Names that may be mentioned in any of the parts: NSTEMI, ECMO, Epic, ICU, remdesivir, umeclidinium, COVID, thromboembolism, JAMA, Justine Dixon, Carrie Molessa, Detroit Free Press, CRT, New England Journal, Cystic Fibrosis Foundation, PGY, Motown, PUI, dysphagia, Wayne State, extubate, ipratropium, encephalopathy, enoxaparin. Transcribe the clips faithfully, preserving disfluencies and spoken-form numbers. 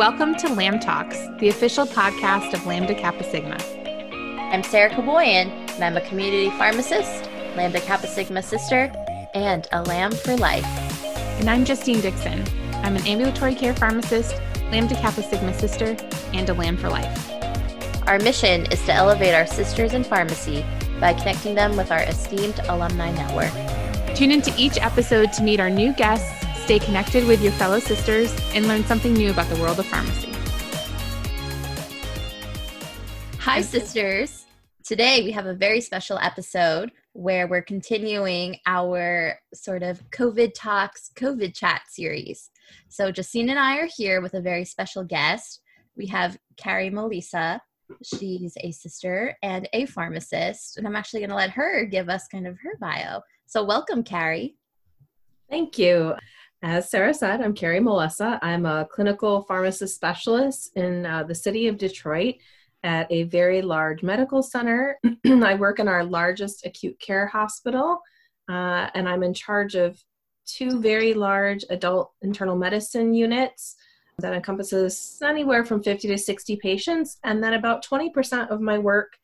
Welcome to Lamb Talks, the official podcast of Lambda Kappa Sigma. I'm Sarah Caboyan, and I'm a community pharmacist, Lambda Kappa Sigma sister, and a lamb for life. And I'm Justine Dixon. I'm an ambulatory care pharmacist, Lambda Kappa Sigma sister, and a lamb for life. Our mission is to elevate our sisters in pharmacy by connecting them with our esteemed alumni network. Tune into each episode to meet our new guests, stay connected with your fellow sisters, and learn something new about the world of pharmacy. Hi, sisters. Today we have a very special episode where we're continuing our sort of COVID Talks, COVID Chat series. So Justine and I are here with a very special guest. We have Carrie Molessa. She's a sister and a pharmacist, and I'm actually going to let her give us kind of her bio. So welcome, Carrie. Thank you. As Sarah said, I'm Carrie Molessa. I'm a clinical pharmacist specialist in uh, the city of Detroit at a very large medical center. I work in our largest acute care hospital, uh, and I'm in charge of two very large adult internal medicine units that encompasses anywhere from fifty to sixty patients. And then about twenty percent of my work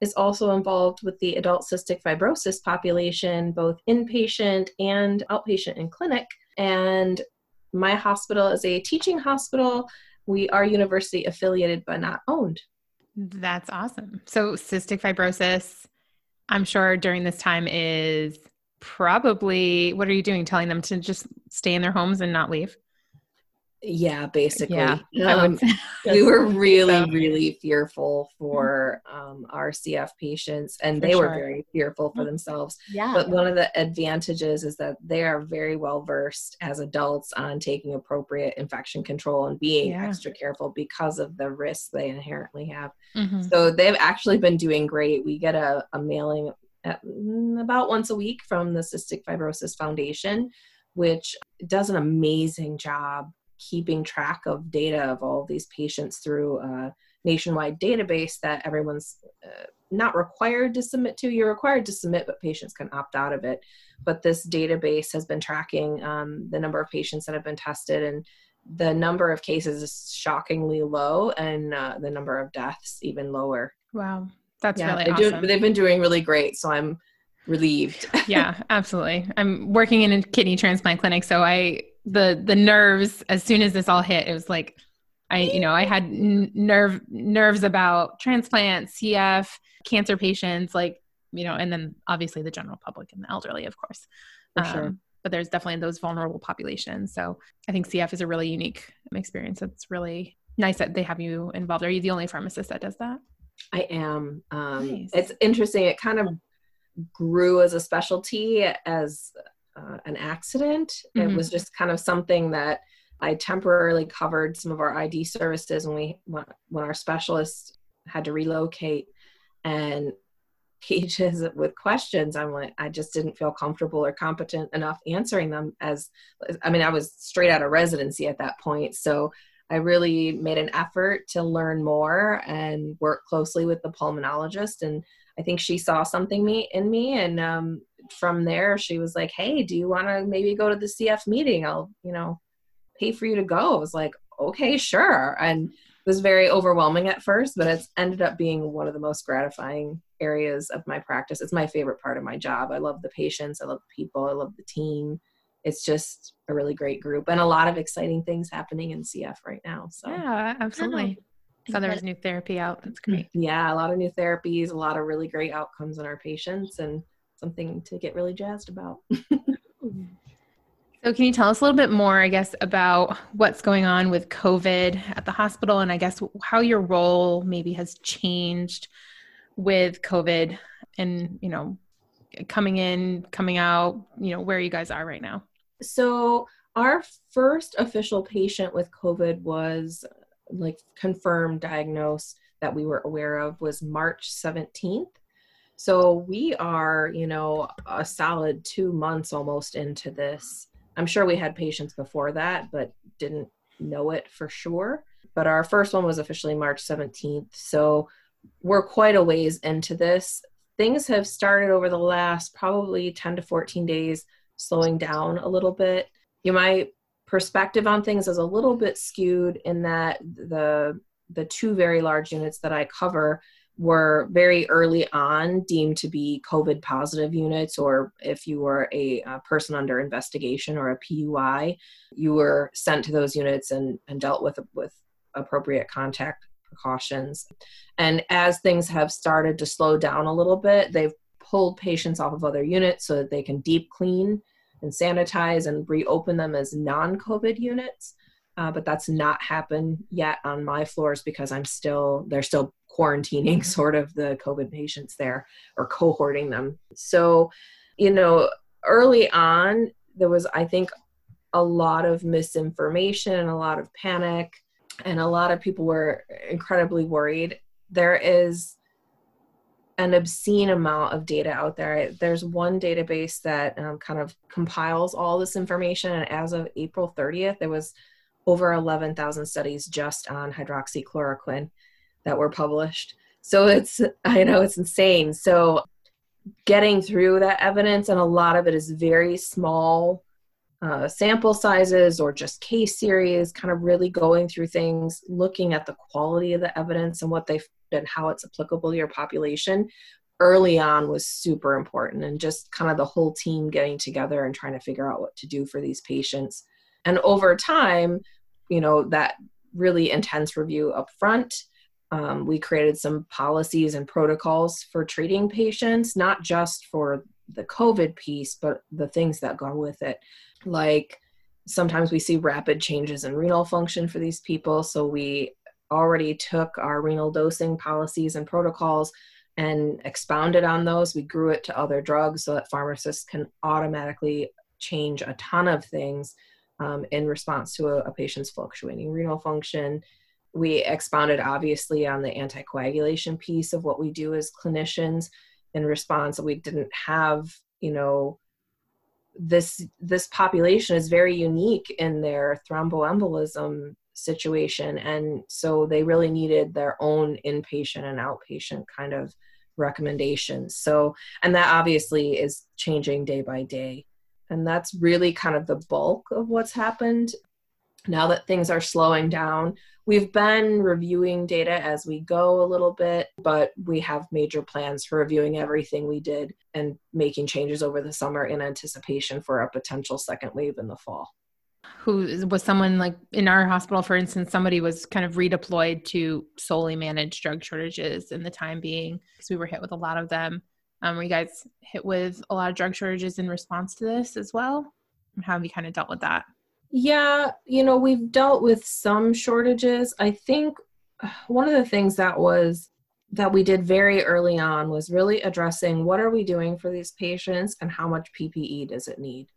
is also involved with the adult cystic fibrosis population, both inpatient and outpatient in clinic. And my hospital is a teaching hospital. We are university affiliated, but not owned. That's awesome. So cystic fibrosis, I'm sure during this time is probably, what are you doing? Telling them to just stay in their homes and not leave? Yeah, basically. Yeah, um, we were really, so. really fearful for um, our C F patients, and for they sure. were very fearful for themselves. Yeah. But one of the advantages is that they are very well versed as adults on taking appropriate infection control and being yeah. extra careful because of the risks they inherently have. Mm-hmm. So they've actually been doing great. We get a, a mailing at, about once a week from the Cystic Fibrosis Foundation, which does an amazing job keeping track of data of all of these patients through a nationwide database that everyone's uh, not required to submit to. You're required to submit, but patients can opt out of it. But this database has been tracking um, the number of patients that have been tested, and the number of cases is shockingly low, and uh, the number of deaths even lower. Wow. That's yeah, really awesome. Do, they've been doing really great. So I'm relieved. Yeah, absolutely. I'm working in a kidney transplant clinic, so I... the the nerves, as soon as this all hit, it was like, I, you know, I had n- nerve nerves about transplants, C F, cancer patients, like, you know, and then obviously the general public and the elderly, of course. For um, sure. But there's definitely those vulnerable populations. So I think C F is a really unique experience. It's really nice that they have you involved. Are you the only pharmacist that does that? I am. Um, nice. It's interesting. It kind of grew as a specialty as Uh, an accident. Mm-hmm. It was just kind of something that I temporarily covered some of our I D services when we when our specialists had to relocate, and pages with questions. I'm like, I just didn't feel comfortable or competent enough answering them. As I mean, I was straight out of residency at that point, so I really made an effort to learn more and work closely with the pulmonologist. And I think she saw something me in me, and um, from there she was like, "Hey, do you want to maybe go to the C F meeting? I'll, you know, pay for you to go." I was like, "Okay, sure." And it was very overwhelming at first, but it's ended up being one of the most gratifying areas of my practice. It's my favorite part of my job. I love the patients. I love the people. I love the team. It's just a really great group, and a lot of exciting things happening in C F right now. So yeah, absolutely. So there's new therapy out. That's great. Yeah, a lot of new therapies, a lot of really great outcomes in our patients, and something to get really jazzed about. So can you tell us a little bit more, I guess, about what's going on with COVID at the hospital, and I guess how your role maybe has changed with COVID and, you know, coming in, coming out, you know, where you guys are right now? So our first official patient with COVID was like confirmed, diagnosed, that we were aware of, was March seventeenth. So we are, you know, a solid two months almost into this. I'm sure we had patients before that, but didn't know it for sure. But our first one was officially March seventeenth. So we're quite a ways into this. Things have started over the last probably ten to fourteen days, slowing down a little bit. You might perspective on things is a little bit skewed in that the the two very large units that I cover were very early on deemed to be COVID positive units, or if you were a, a person under investigation or a P U I, you were sent to those units and, and dealt with with appropriate contact precautions. And as things have started to slow down a little bit, they've pulled patients off of other units so that they can deep clean and sanitize and reopen them as non-COVID units. Uh, but that's not happened yet on my floors because I'm still, they're still quarantining sort of the COVID patients there, or cohorting them. So, you know, early on, there was, I think, a lot of misinformation, a lot of panic, and a lot of people were incredibly worried. There is an obscene amount of data out there. There's one database that um, kind of compiles all this information, and as of April thirtieth, there was over eleven thousand studies just on hydroxychloroquine that were published. So it's, I know it's insane. So getting through that evidence, and a lot of it is very small uh, sample sizes or just case series, kind of really going through things, looking at the quality of the evidence and what they found and how it's applicable to your population early on was super important. And just kind of the whole team getting together and trying to figure out what to do for these patients. And over time, you know, that really intense review up front, um, we created some policies and protocols for treating patients, not just for the COVID piece, but the things that go with it. Like sometimes we see rapid changes in renal function for these people. So we already took our renal dosing policies and protocols and expounded on those. We grew it to other drugs so that pharmacists can automatically change a ton of things Um, in response to a, a patient's fluctuating renal function. We expounded obviously on the anticoagulation piece of what we do as clinicians in response. We didn't have, you know, this, this population is very unique in their thromboembolism situation. And so they really needed their own inpatient and outpatient kind of recommendations. So, and that obviously is changing day by day. And that's really kind of the bulk of what's happened. Now that things are slowing down, we've been reviewing data as we go a little bit, but we have major plans for reviewing everything we did and making changes over the summer in anticipation for a potential second wave in the fall. Who was someone like in our hospital, for instance, somebody was kind of redeployed to solely manage drug shortages in the time being, because we were hit with a lot of them. Um, were you guys hit with a lot of drug shortages in response to this as well? And how have you kind of dealt with that? Yeah, you know, we've dealt with some shortages. I think one of the things that was that we did very early on was really addressing what are we doing for these patients and how much P P E does it need,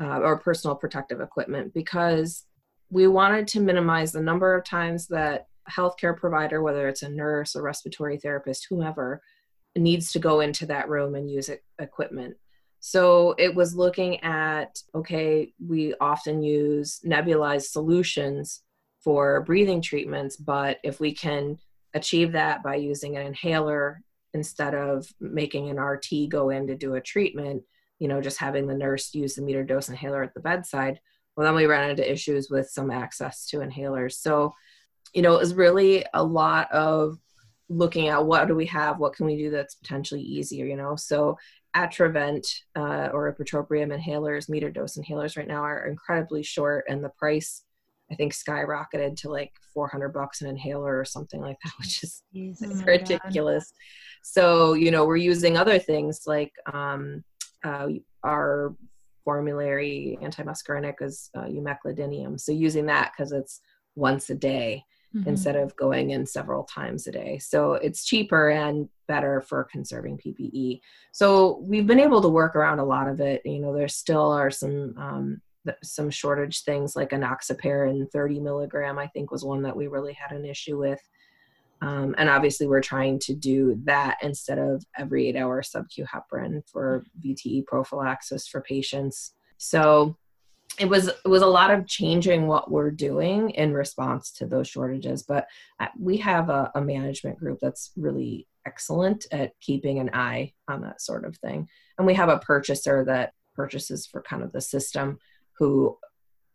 uh, or personal protective equipment, because we wanted to minimize the number of times that a healthcare provider, whether it's a nurse, a respiratory therapist, whomever, needs to go into that room and use equipment. So it was looking at, okay, we often use nebulized solutions for breathing treatments, but if we can achieve that by using an inhaler instead of making an R T go in to do a treatment, you know, just having the nurse use the metered dose inhaler at the bedside, well, then we ran into issues with some access to inhalers. So, you know, it was really a lot of looking at what do we have, what can we do that's potentially easier, you know? So Atrovent uh, or ipratropium inhalers, meter dose inhalers right now are incredibly short, and the price I think skyrocketed to like four hundred bucks an inhaler or something like that, which is oh ridiculous. God. So, you know, we're using other things like um, uh, our formulary antimuscarinic is uh, umeclidinium. So using that because it's once a day. Mm-hmm. Instead of going in several times a day. So it's cheaper and better for conserving P P E. So we've been able to work around a lot of it. You know, there still are some um, th- some shortage things like enoxaparin thirty milligram, I think was one that we really had an issue with. Um, and obviously we're trying to do that instead of every eight hour sub-Q heparin for V T E prophylaxis for patients. So It was it was a lot of changing what we're doing in response to those shortages, but we have a, a management group that's really excellent at keeping an eye on that sort of thing. And we have a purchaser that purchases for kind of the system who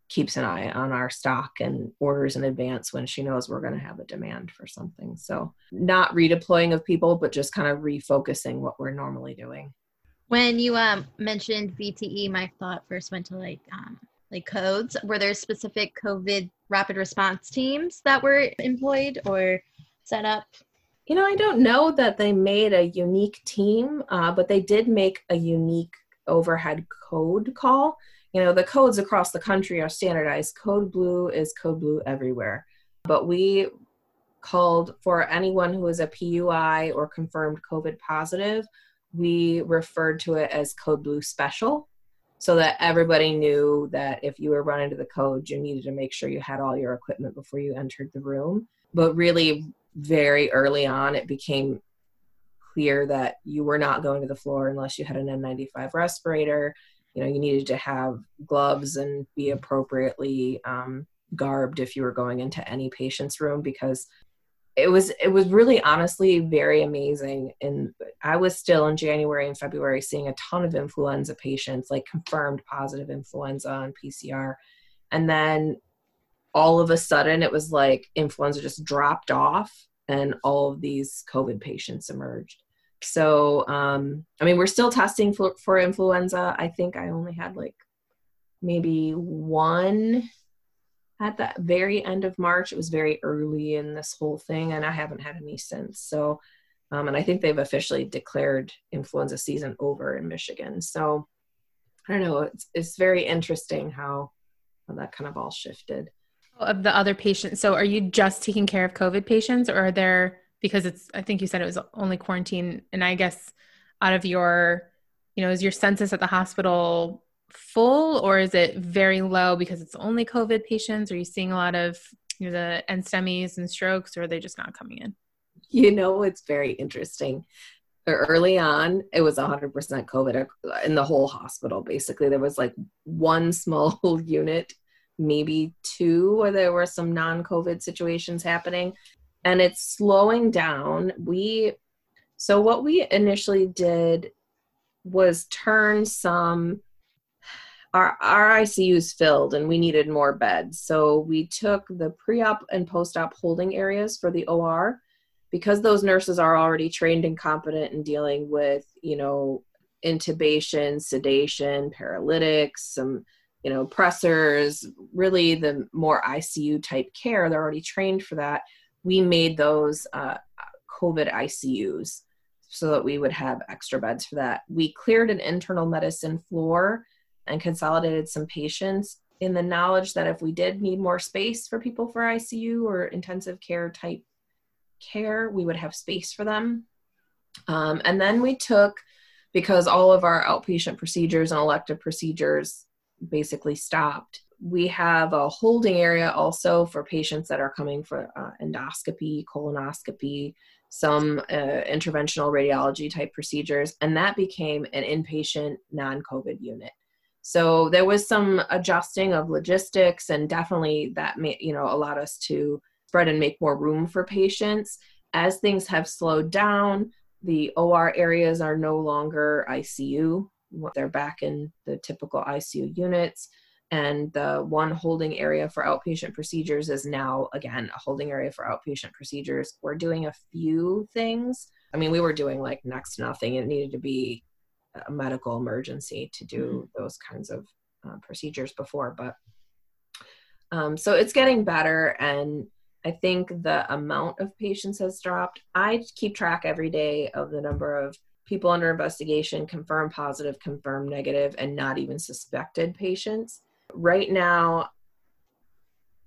keeps an eye on our stock and orders in advance when she knows we're going to have a demand for something. So not redeploying of people, but just kind of refocusing what we're normally doing. When you um, mentioned V T E, my thought first went to like um, like codes. Were there specific COVID rapid response teams that were employed or set up? You know, I don't know that they made a unique team, uh, but they did make a unique overhead code call. You know, the codes across the country are standardized. Code blue is code blue everywhere. But we called for anyone who is a P U I or confirmed COVID positive. We referred to it as code blue special, so that everybody knew that if you were running to the code, you needed to make sure you had all your equipment before you entered the room. But really, very early on, it became clear that you were not going to the floor unless you had an N ninety-five respirator. You know, you needed to have gloves and be appropriately um, garbed if you were going into any patient's room, because it was it was really honestly very amazing. And I was still in January and February seeing a ton of influenza patients, like confirmed positive influenza on P C R. And then all of a sudden it was like influenza just dropped off and all of these COVID patients emerged. So, um, I mean, we're still testing for, for influenza. I think I only had like maybe one at the very end of March. It was very early in this whole thing, and I haven't had any since. So, um, and I think they've officially declared influenza season over in Michigan. So I don't know, it's, it's very interesting how, how that kind of all shifted. Of the other patients, so are you just taking care of COVID patients, or are there, because it's, I think you said it was only quarantine, and I guess out of your, you know, is your census at the hospital full, or is it very low because it's only COVID patients? Are you seeing a lot of, you know, the N STEMIs and strokes, or are they just not coming in? You know, it's very interesting. Early on, it was one hundred percent COVID in the whole hospital. Basically, there was like one small unit, maybe two, where there were some non-COVID situations happening. And it's slowing down. We, so what we initially did was turn some, our, our I C Us filled and we needed more beds. So we took the pre-op and post-op holding areas for the O R, because those nurses are already trained and competent in dealing with, you know, intubation, sedation, paralytics, some, you know, pressors, really the more I C U type care. They're already trained for that. We made those uh, COVID I C Us so that we would have extra beds for that. We cleared an internal medicine floor and consolidated some patients in the knowledge that if we did need more space for people for I C U or intensive care type care, we would have space for them. Um, and then we took, because all of our outpatient procedures and elective procedures basically stopped, we have a holding area also for patients that are coming for uh, endoscopy, colonoscopy, some uh, interventional radiology type procedures. And that became an inpatient non-COVID unit. So there was some adjusting of logistics, and definitely that may, you know, allowed us to spread and make more room for patients. As things have slowed down, the O R areas are no longer I C U. They're back in the typical I C U units. And the one holding area for outpatient procedures is now, again, a holding area for outpatient procedures. We're doing a few things. I mean, we were doing like next to nothing. It needed to be a medical emergency to do mm-hmm. those kinds of uh, procedures before. But um, so it's getting better. And I think the amount of patients has dropped. I keep track every day of the number of people under investigation, confirmed positive, confirmed negative, and not even suspected patients. Right now,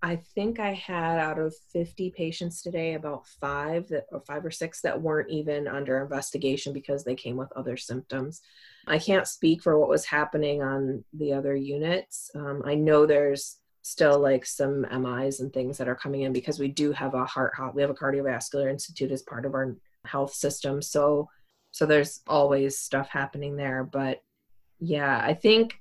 I think I had out of fifty patients today, about five that, or five or six that weren't even under investigation because they came with other symptoms. I can't speak for what was happening on the other units. Um, I know there's still like some M Is and things that are coming in, because we do have a heart, we have a cardiovascular institute as part of our health system. So, so there's always stuff happening there. But yeah, I think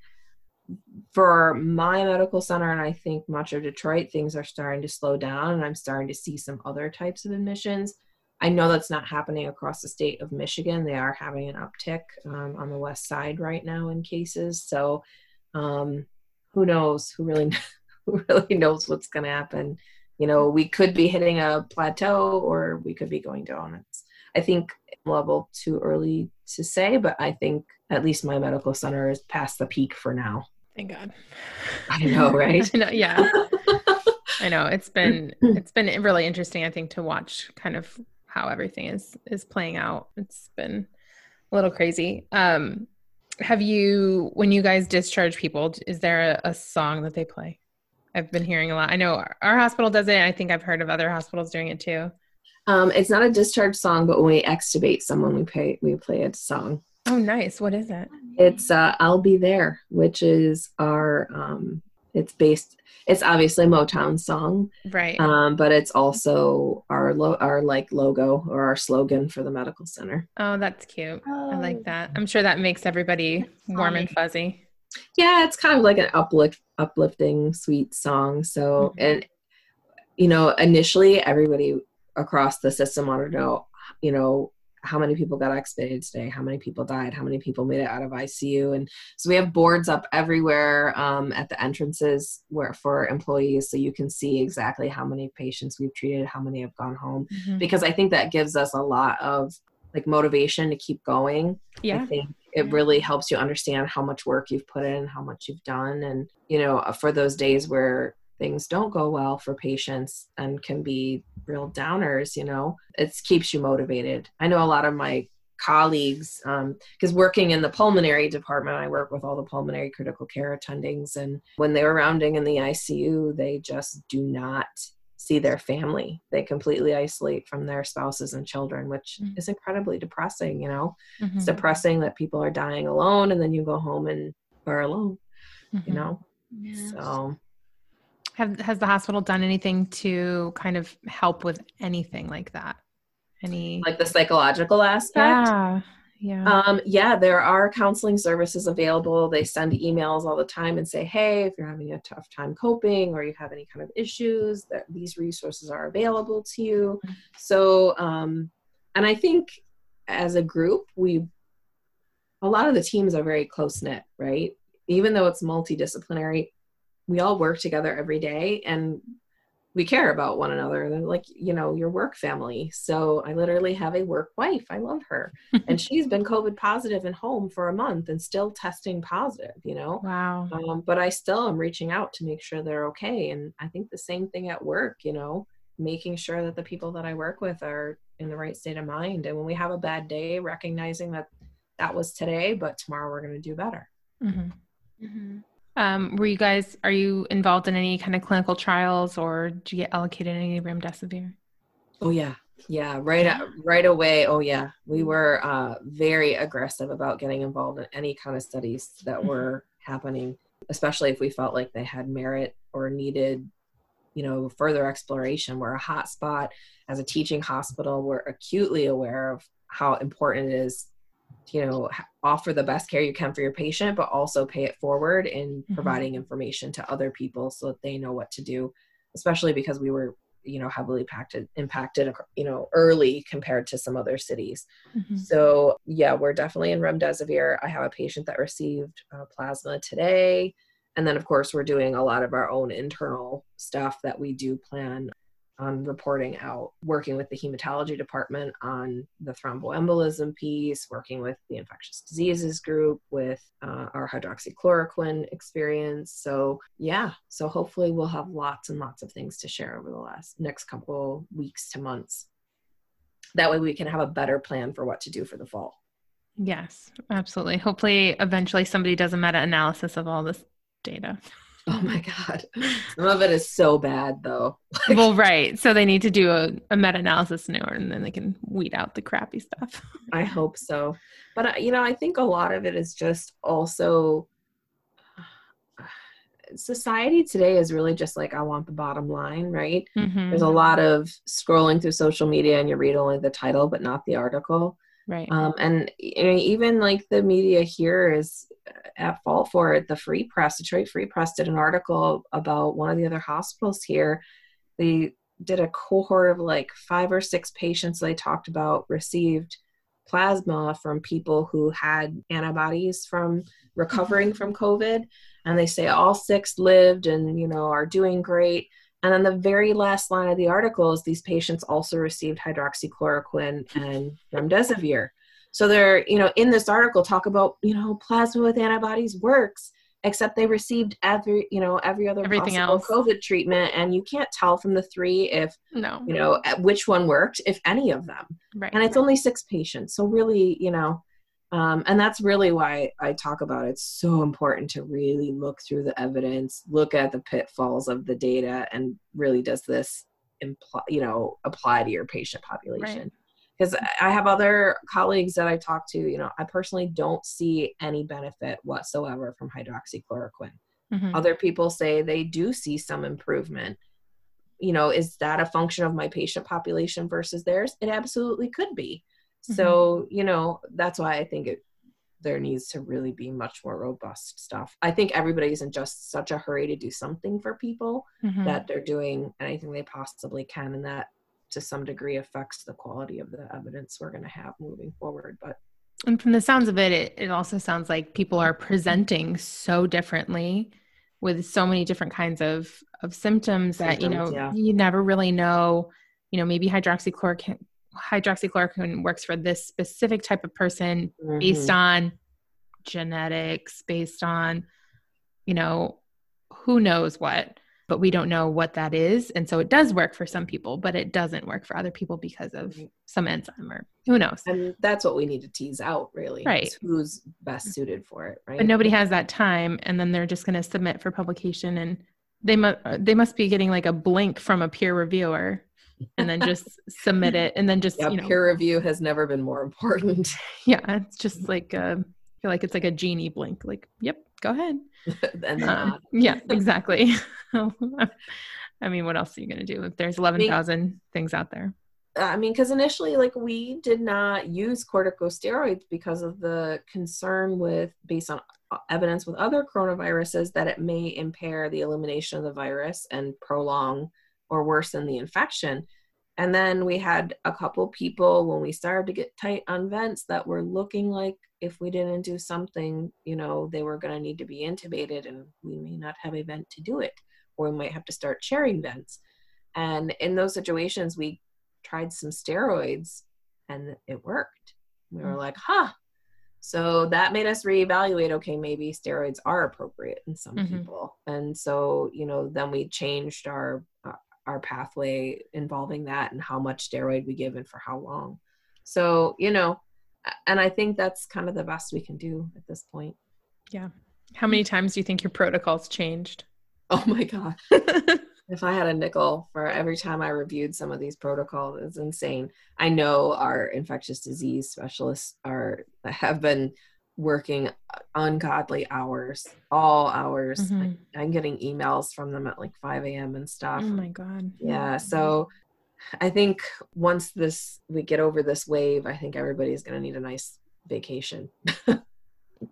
for my medical center, and I think much of Detroit, things are starting to slow down, and I'm starting to see some other types of admissions. I know that's not happening across the state of Michigan. They are having an uptick um, on the west side right now in cases. So um, who knows? Who really who really knows what's going to happen. You know, we could be hitting a plateau or we could be going down. It's, I think, level too early to say, but I think at least my medical center is past the peak for now. Thank God. I know, right? I know, yeah. I know. It's been, it's been really interesting, I think, to watch kind of how everything is, is playing out. It's been a little crazy. Um, have you, when you guys discharge people, is there a, a song that they play? I've been hearing a lot. I know our, our hospital does it. And I think I've heard of other hospitals doing it too. Um, it's not a discharge song, but when we extubate someone, we play, we play a song. Oh, nice. What is it? It's uh, I'll Be There, which is our, um, it's based, it's obviously a Motown song. Right. Um, but it's also our, lo- our like logo or our slogan for the medical center. Oh, that's cute. Oh. I like that. I'm sure that makes everybody warm and fuzzy. Yeah, it's kind of like an uplift, uplifting, sweet song. So, mm-hmm. and, you know, initially everybody across the system wanted to know, you know, how many people got extubated today, how many people died, how many people made it out of I C U. And so we have boards up everywhere um, at the entrances where for employees, so you can see exactly how many patients we've treated, how many have gone home, mm-hmm. because I think that gives us a lot of like motivation to keep going. Yeah. I think it really helps you understand how much work you've put in, how much you've done. And, you know, for those days where things don't go well for patients and can be real downers, you know, it keeps you motivated. I know a lot of my colleagues, because um, working in the pulmonary department, I work with all the pulmonary critical care attendings. And when they were rounding in the I C U, they just do not see their family. They completely isolate from their spouses and children, which mm-hmm. is incredibly depressing, you know, mm-hmm. it's depressing that people are dying alone and then you go home and are alone, mm-hmm. you know? Yeah. So have, has the hospital done anything to kind of help with anything like that? Any, like the psychological aspect? Yeah. Yeah. Um, yeah, there are counseling services available. They send emails all the time and say, hey, if you're having a tough time coping or you have any kind of issues, that these resources are available to you. So, um, and I think as a group, we, a lot of the teams are very close knit, right? Even though it's multidisciplinary, we all work together every day and we care about one another. They're like, you know, your work family. So I literally have a work wife. I love her. And she's been COVID positive and home for a month and still testing positive, you know? Wow. Um, but I still am reaching out to make sure they're okay. And I think the same thing at work, you know, making sure that the people that I work with are in the right state of mind. And when we have a bad day, recognizing that that was today, but tomorrow we're going to do better. Mm-hmm. Mm-hmm. Um, were you guys, are you involved in any kind of clinical trials or do you get allocated any remdesivir? Oh yeah. Yeah. Right. Yeah. Right away. Oh yeah. We were, uh, very aggressive about getting involved in any kind of studies that were happening, especially if we felt like they had merit or needed, you know, further exploration. We're a hotspot as a teaching hospital. We're acutely aware of how important it is, you know, offer the best care you can for your patient, but also pay it forward in mm-hmm. providing information to other people so that they know what to do, especially because we were, you know, heavily impacted, impacted, you know, early compared to some other cities. Mm-hmm. So yeah, we're definitely in remdesivir. I have a patient that received uh, plasma today. And then of course we're doing a lot of our own internal stuff that we do plan on reporting out, working with the hematology department on the thromboembolism piece, working with the infectious diseases group with uh, our hydroxychloroquine experience. So yeah, so hopefully we'll have lots and lots of things to share over the last next couple weeks to months. That way we can have a better plan for what to do for the fall. Yes, absolutely. Hopefully eventually somebody does a meta-analysis of all this data. Oh my God. Some of it is so bad though. Like, well, right. So they need to do a, a meta-analysis now and then they can weed out the crappy stuff. I hope so. But you know, I think a lot of it is just also uh, society today is really just like, I want the bottom line, right? Mm-hmm. There's a lot of scrolling through social media and you read only the title, but not the article. Right. Um, and you know, even like the media here is at fault for it. The Free Press, Detroit Free Press did an article about one of the other hospitals here. They did a cohort of like five or six patients they talked about received plasma from people who had antibodies from recovering from COVID. and they say all six lived and, you know, are doing great. And then the very last line of the article is these patients also received hydroxychloroquine and remdesivir. So they're, you know, in this article talk about, you know, plasma with antibodies works, except they received every, you know, every other Everything possible else. COVID treatment. And you can't tell from the three if, no. you know, which one worked, if any of them. Right. And it's right. only six patients. So really, you know, um, and that's really why I talk about it. It's so important to really look through the evidence, look at the pitfalls of the data, and really does this, impl- you know, apply to your patient population. Right. Because I have other colleagues that I talk to, you know, I personally don't see any benefit whatsoever from hydroxychloroquine. Mm-hmm. Other people say they do see some improvement. You know, is that a function of my patient population versus theirs? It absolutely could be. Mm-hmm. So, you know, that's why I think it, there needs to really be much more robust stuff. I think everybody's in just such a hurry to do something for people mm-hmm. that they're doing anything they possibly can, and that to some degree affects the quality of the evidence we're going to have moving forward. But and from the sounds of it, it, it also sounds like people are presenting so differently with so many different kinds of, of symptoms, symptoms that, you know, yeah. you never really know, you know, maybe hydroxychloroquine, hydroxychloroquine works for this specific type of person mm-hmm. based on genetics, based on, you know, who knows what. But we don't know what that is. And so it does work for some people, but it doesn't work for other people because of some enzyme or who knows. And that's what we need to tease out, really. Right. Who's best suited for it, right? But nobody has that time. And then they're just going to submit for publication, and they must, they must be getting like a blink from a peer reviewer and then just submit it. And then just, yeah, you know, peer review has never been more important. Yeah. It's just like, a, I feel like it's like a genie blink, like, yep. Go ahead. and uh, yeah, exactly. I mean, what else are you going to do if there's eleven thousand I mean, things out there? I mean, because initially, like, we did not use corticosteroids because of the concern with, based on evidence with other coronaviruses, that it may impair the elimination of the virus and prolong or worsen the infection. And then we had a couple people when we started to get tight on vents that were looking like if we didn't do something, you know, they were going to need to be intubated, and we may not have a vent to do it, or we might have to start sharing vents. And in those situations, we tried some steroids and it worked. We were like, huh. So that made us reevaluate, okay, maybe steroids are appropriate in some mm-hmm. people. And so, you know, then we changed our, uh, our pathway involving that and how much steroid we give and for how long. So, you know, and I think that's kind of the best we can do at this point. Yeah. How many times do you think your protocols changed? Oh my God. If I had a nickel for every time I reviewed some of these protocols, it's insane. I know our infectious disease specialists are, have been working ungodly hours, all hours. Mm-hmm. Like, I'm getting emails from them at like five a.m. and stuff. Oh my God. Yeah. So I think once this, we get over this wave, I think everybody's going to need a nice vacation.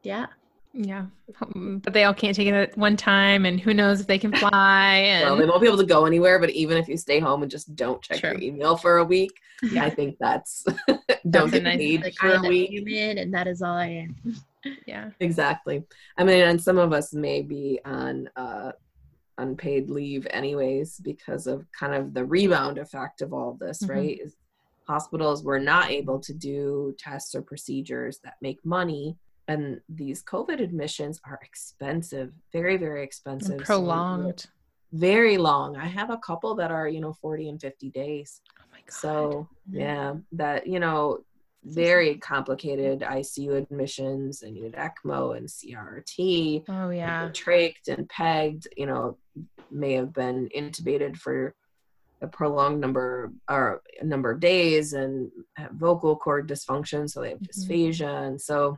Yeah. Yeah. But they all can't take it at one time, and who knows if they can fly. And well, they won't be able to go anywhere, but even if you stay home and just don't check True. Your email for a week, yeah. I think that's, don't get nice, paid like, for a week. Human, and that is all I am. Yeah. Exactly. I mean, and some of us may be on, uh, unpaid leave anyways, because of kind of the rebound effect of all this, mm-hmm. right? Hospitals were not able to do tests or procedures that make money. And these COVID admissions are expensive, very, very expensive. And prolonged. So very long. I have a couple that are, you know, forty and fifty days. Oh my God. So yeah, that, you know, very complicated I C U admissions, and you had ECMO and C R T. Oh yeah. Trached and pegged, you know, may have been intubated for a prolonged number or a number of days, and have vocal cord dysfunction. So they have mm-hmm. dysphagia. And so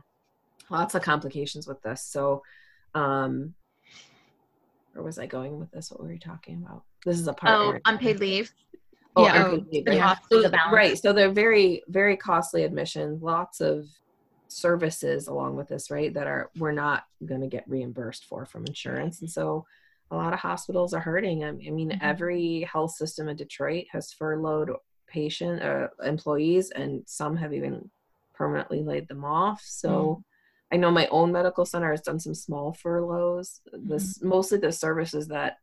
lots of complications with this. So, um, where was I going with this? What were we talking about? This is a part. Oh, unpaid leave. Oh, yeah, oh, yeah. So, right. So they're very, very costly admissions, lots of services along with this, right, that are, we're not going to get reimbursed for from insurance. And so a lot of hospitals are hurting. I mean, mm-hmm. every health system in Detroit has furloughed patient uh, employees, and some have even permanently laid them off. So mm-hmm. I know my own medical center has done some small furloughs, this, mm-hmm. mostly the services that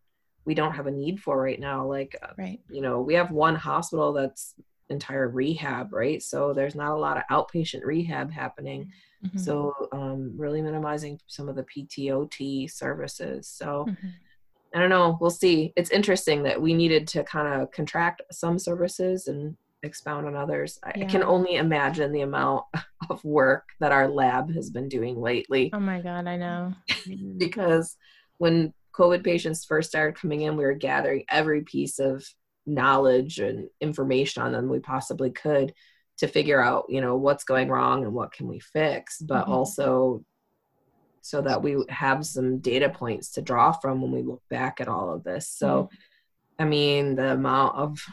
we don't have a need for right now. Like, right. you know, we have one hospital that's entire rehab, right? So there's not a lot of outpatient rehab happening. Mm-hmm. So um, really minimizing some of the P T O T services. So mm-hmm. I don't know, we'll see. It's interesting that we needed to kind of contract some services and expound on others. I, yeah. I can only imagine the amount of work that our lab has been doing lately. Oh my God, I know. Because when COVID patients first started coming in, we were gathering every piece of knowledge and information on them we possibly could to figure out, you know, what's going wrong and what can we fix, but mm-hmm. also so that we have some data points to draw from when we look back at all of this. So, mm-hmm. I mean, the amount of,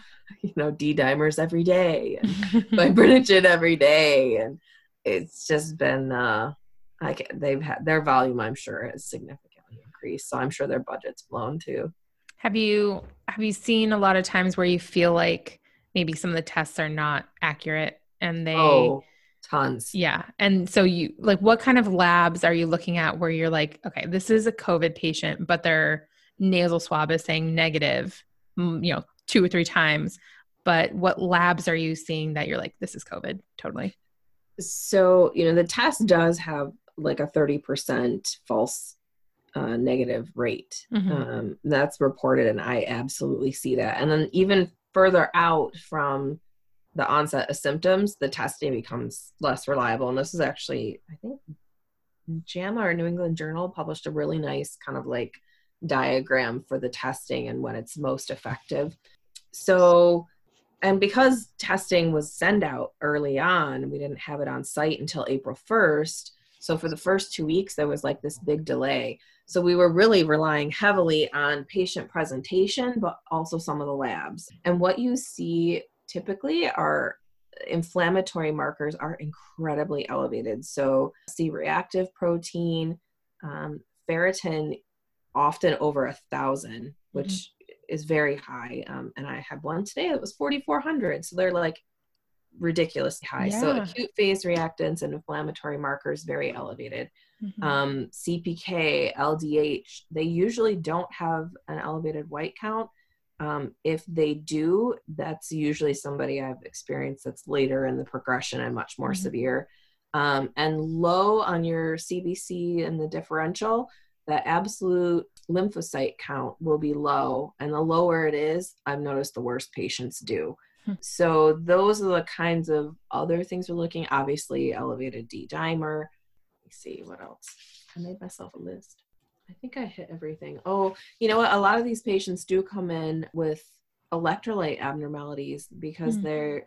you know, D-dimers every day and fibrinogen every day. And it's just been, uh, I can't, they've had their volume, I'm sure, has significantly increased. So I'm sure their budget's blown too. Have you, have you seen a lot of times where you feel like maybe some of the tests are not accurate and they, oh, tons. Yeah. And so you, like, what kind of labs are you looking at where you're like, okay, this is a COVID patient, but their nasal swab is saying negative, you know, two or three times, but what labs are you seeing that you're like, this is COVID totally? So, you know, the test does have like a thirty percent false Uh, negative rate. Mm-hmm. Um, that's reported, and I absolutely see that. And then even further out from the onset of symptoms, the testing becomes less reliable. And this is actually, I think, JAMA or New England Journal published a really nice kind of like diagram for the testing and when it's most effective. So, and because testing was sent out early on, we didn't have it on site until April first. So for the first two weeks, there was like this big delay. So we were really relying heavily on patient presentation, but also some of the labs. And what you see typically are inflammatory markers are incredibly elevated. So C-reactive protein, um, ferritin, often over a thousand, which mm-hmm. is very high. Um, and I had one today that was forty-four hundred. So they're like ridiculously high. Yeah. So acute phase reactants and inflammatory markers, very elevated. Mm-hmm. Um, C P K, L D H, they usually don't have an elevated white count. Um, if they do, that's usually somebody I've experienced that's later in the progression and much more mm-hmm. severe. Um, and low on your C B C and the differential, that absolute lymphocyte count will be low. And the lower it is, I've noticed the worse patients do. So those are the kinds of other things we're looking. Obviously, elevated D-dimer. Let me see what else. I made myself a list. I think I hit everything. Oh, you know what? A lot of these patients do come in with electrolyte abnormalities because mm-hmm. they're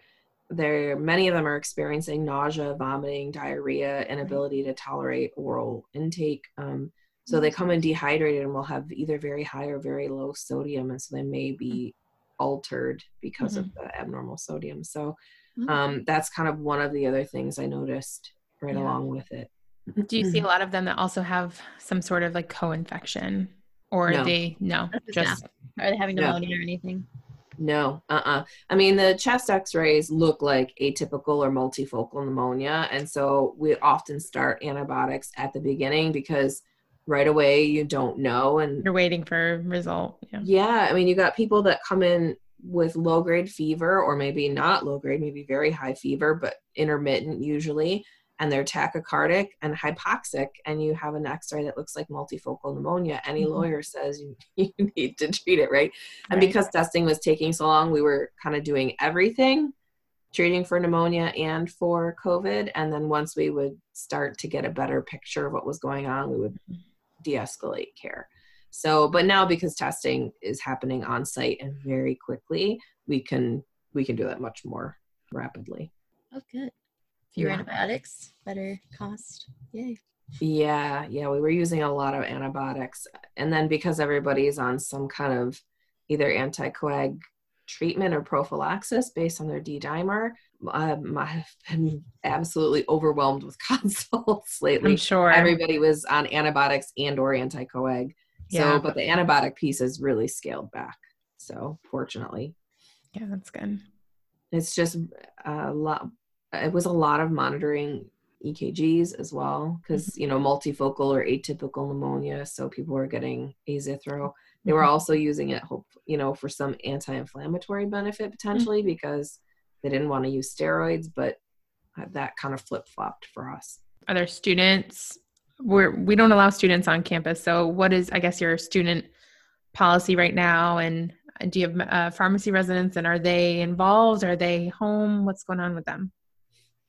they're many of them are experiencing nausea, vomiting, diarrhea, inability to tolerate oral intake. Um, so they come in dehydrated and will have either very high or very low sodium, and so they may be altered because mm-hmm. of the abnormal sodium. So um, that's kind of one of the other things I noticed right yeah. along with it. Do you mm-hmm. see a lot of them that also have some sort of like co-infection or no. they, no, just, no. Are they having pneumonia no. or anything? No, uh-uh. I mean, the chest x-rays look like atypical or multifocal pneumonia. And so we often start antibiotics at the beginning because right away, you don't know. And you're waiting for a result. Yeah. yeah. I mean, you got people that come in with low grade fever, or maybe not low grade, maybe very high fever, but intermittent usually. And they're tachycardic and hypoxic. And you have an x-ray that looks like multifocal pneumonia. Any mm-hmm. lawyer says you, you need to treat it, right? And right. because testing was taking so long, we were kind of doing everything, treating for pneumonia and for COVID. And then once we would start to get a better picture of what was going on, we would de-escalate care. So, but now because testing is happening on site and very quickly, we can, we can do that much more rapidly. Oh, good. Fewer yeah. antibiotics, better cost. Yay. Yeah. Yeah. We were using a lot of antibiotics, and then because everybody's on some kind of either anticoag treatment or prophylaxis based on their D-dimer, um, I've been absolutely overwhelmed with consults lately. I'm sure. Everybody was on antibiotics and or anticoag. Yeah. So, but the antibiotic piece is really scaled back. So fortunately. Yeah, that's good. It's just a lot. It was a lot of monitoring E K Gs as well, because, mm-hmm. you know, multifocal or atypical pneumonia, so people were getting azithro. They were also using it, hope, you know, for some anti-inflammatory benefit potentially, mm-hmm. because they didn't want to use steroids, but that kind of flip-flopped for us. Are there students? We're, we don't allow students on campus. So what is, I guess, your student policy right now? And do you have uh, pharmacy residents, and are they involved? Are they home? What's going on with them?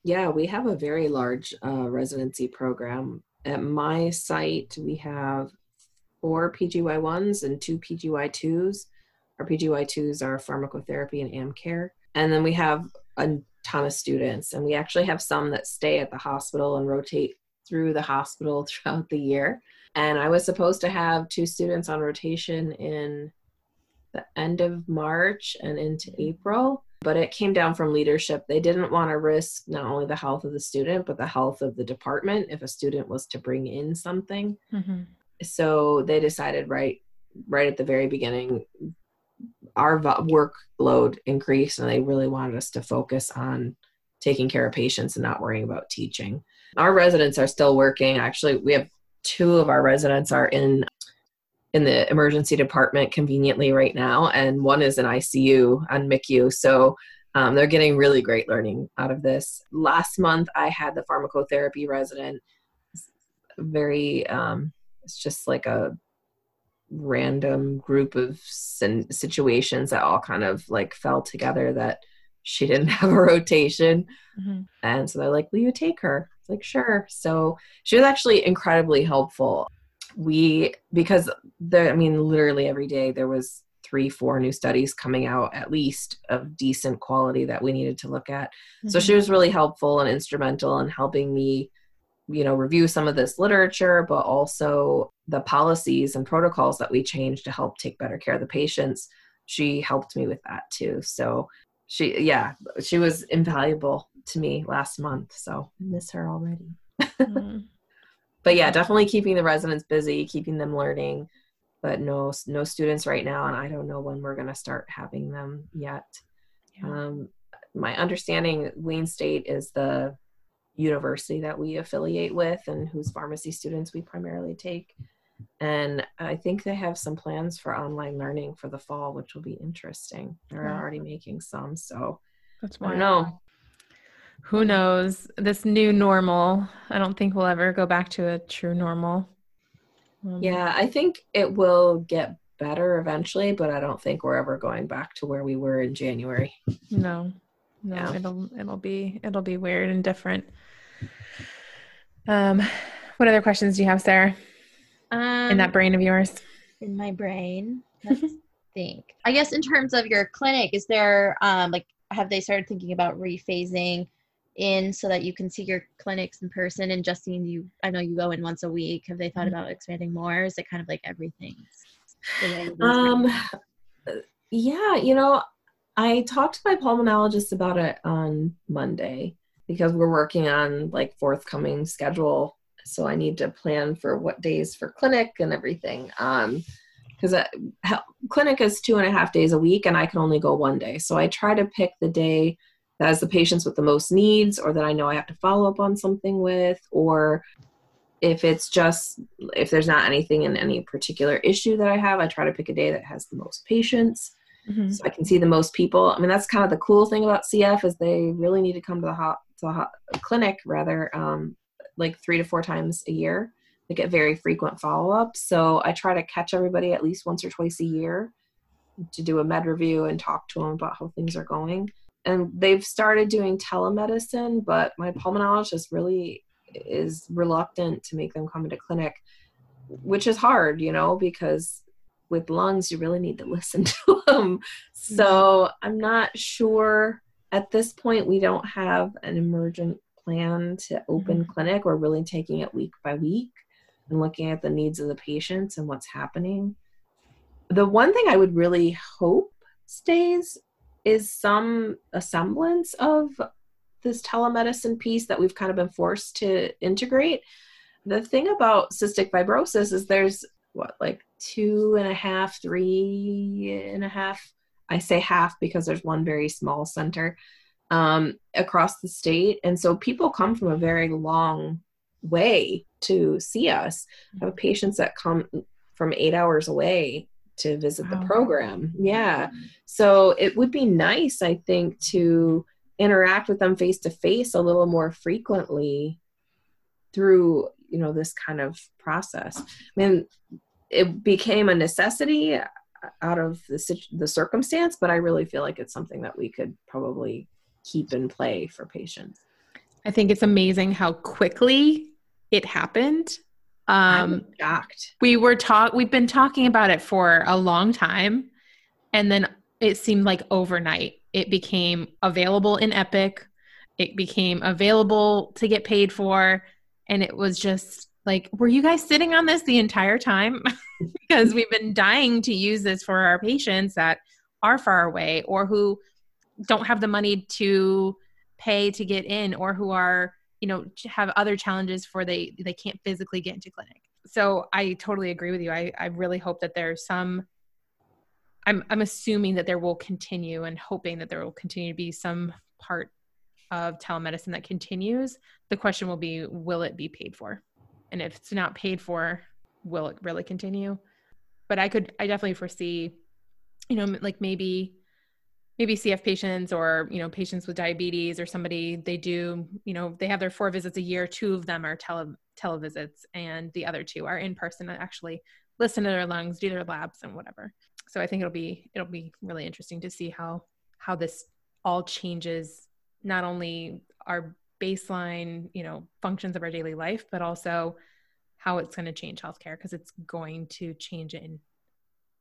Yeah, we have a very large uh, residency program. At my site, we have four P G Y ones and two P G Y twos. Our P G Y twos are pharmacotherapy and AmCare. And then we have a ton of students, and we actually have some that stay at the hospital and rotate through the hospital throughout the year. And I was supposed to have two students on rotation in the end of March and into April, but it came down from leadership. They didn't want to risk not only the health of the student, but the health of the department if a student was to bring in something. Mm-hmm. So they decided right, right at the very beginning, our workload increased, and they really wanted us to focus on taking care of patients and not worrying about teaching. Our residents are still working. Actually, we have two of our residents are in in the emergency department conveniently right now, and one is in I C U on M I C U. So um, they're getting really great learning out of this. Last month, I had the pharmacotherapy resident. Very, um, it's just like a random group of sin- situations that all kind of like fell together that she didn't have a rotation. Mm-hmm. And so they're like, will you take her? It's like, sure. So she was actually incredibly helpful. We, because there, I mean, literally every day there was three, four new studies coming out at least of decent quality that we needed to look at. Mm-hmm. So she was really helpful and instrumental in helping me, you know, review some of this literature, but also the policies and protocols that we changed to help take better care of the patients. She helped me with that too. So she, yeah, she was invaluable to me last month. So I miss her already. Mm. But yeah, definitely keeping the residents busy, keeping them learning, but no, no students right now. And I don't know when we're going to start having them yet. Yeah. Um, my understanding, Wayne State is the university that we affiliate with and whose pharmacy students we primarily take. And I think they have some plans for online learning for the fall, which will be interesting. They're yeah. already making some, so that's wild. I don't know. Who knows? This new normal, I don't think we'll ever go back to a true normal. Um, yeah, I think it will get better eventually, but I don't think we're ever going back to where we were in January. No. No, yeah. it'll it'll be it'll be weird and different. Um, what other questions do you have, Sarah? Um, in that brain of yours? In my brain. Let's think. I guess in terms of your clinic, is there um like have they started thinking about rephasing in so that you can see your clinics in person? And Justine, you I know you go in once a week. Have they thought mm-hmm. about expanding more? Is it kind of like everything? Um yeah, you know, I talked to my pulmonologist about it on Monday because we're working on like forthcoming schedule. So I need to plan for what days for clinic and everything. Um, cause I, clinic is two and a half days a week and I can only go one day. So I try to pick the day that has the patients with the most needs or that I know I have to follow up on something with, or if it's just, if there's not anything in any particular issue that I have, I try to pick a day that has the most patients. Mm-hmm. So I can see the most people. I mean, that's kind of the cool thing about C F is they really need to come to the, ho- to the ho- clinic rather, um, like three to four times a year. They get very frequent follow-ups. So I try to catch everybody at least once or twice a year to do a med review and talk to them about how things are going. And they've started doing telemedicine, but my pulmonologist really is reluctant to make them come into clinic, which is hard, you know, because with lungs, you really need to listen to them. So I'm not sure. At this point, we don't have an emergent plan to open clinic. We're really taking it week by week and looking at the needs of the patients and what's happening. The one thing I would really hope stays is some a semblance of this telemedicine piece that we've kind of been forced to integrate. The thing about cystic fibrosis is there's what, like two and a half, three and a half, I say half because there's one very small center um, across the state. And so people come from a very long way to see us. I have patients that come from eight hours away to visit wow. the program. Yeah. So it would be nice, I think, to interact with them face to face a little more frequently through, you know, this kind of process. I mean, it became a necessity out of the, the circumstance, but I really feel like it's something that we could probably keep in play for patients. I think it's amazing how quickly it happened. Um, I'm shocked. We were talk. We've been talking about it for a long time, and then it seemed like overnight it became available in Epic. It became available to get paid for, and it was just like, were you guys sitting on this the entire time? Because we've been dying to use this for our patients that are far away, or who don't have the money to pay to get in, or who are, you know, have other challenges for they, they can't physically get into clinic. So I totally agree with you. I, I really hope that there's some, I'm, I'm assuming that there will continue and hoping that there will continue to be some part of telemedicine that continues. The question will be, will it be paid for? And if it's not paid for, will it really continue? But I could, I definitely foresee, you know, like maybe maybe C F patients, or, you know, patients with diabetes, or somebody, they do, you know, they have their four visits a year, two of them are tele televisits and the other two are in person and actually listen to their lungs, do their labs and whatever. So I think it'll be, it'll be really interesting to see how, how this all changes, not only our baseline, you know, functions of our daily life, but also how it's going to change healthcare. 'Cause it's going to change it in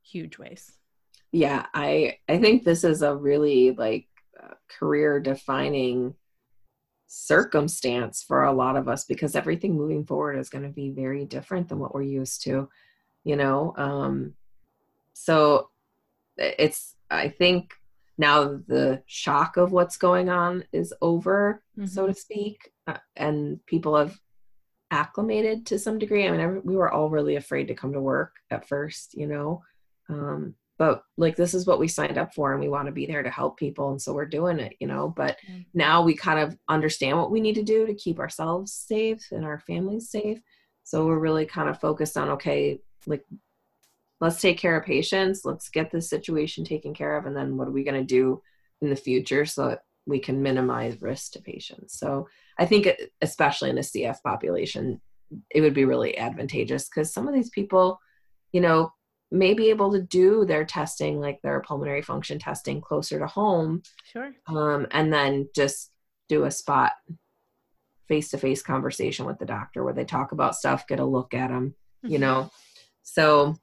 huge ways. Yeah, I, I think this is a really like uh, career defining circumstance for a lot of us, because everything moving forward is going to be very different than what we're used to, you know? Um, so it's, I think now the shock of what's going on is over, mm-hmm. so to speak. Uh, and people have acclimated to some degree. I mean, I, we were all really afraid to come to work at first, you know? Um, But like, this is what we signed up for, and we want to be there to help people. And so we're doing it, you know, but mm-hmm. now we kind of understand what we need to do to keep ourselves safe and our families safe. So we're really kind of focused on, okay, like, let's take care of patients. Let's get this situation taken care of. And then what are we going to do in the future so that we can minimize risk to patients? So I think especially in the C F population, it would be really advantageous, because some of these people, you know, may be able to do their testing, like their pulmonary function testing, closer to home. Sure. Um, and then just do a spot face-to-face conversation with the doctor where they talk about stuff, get a look at them, you mm-hmm. know? So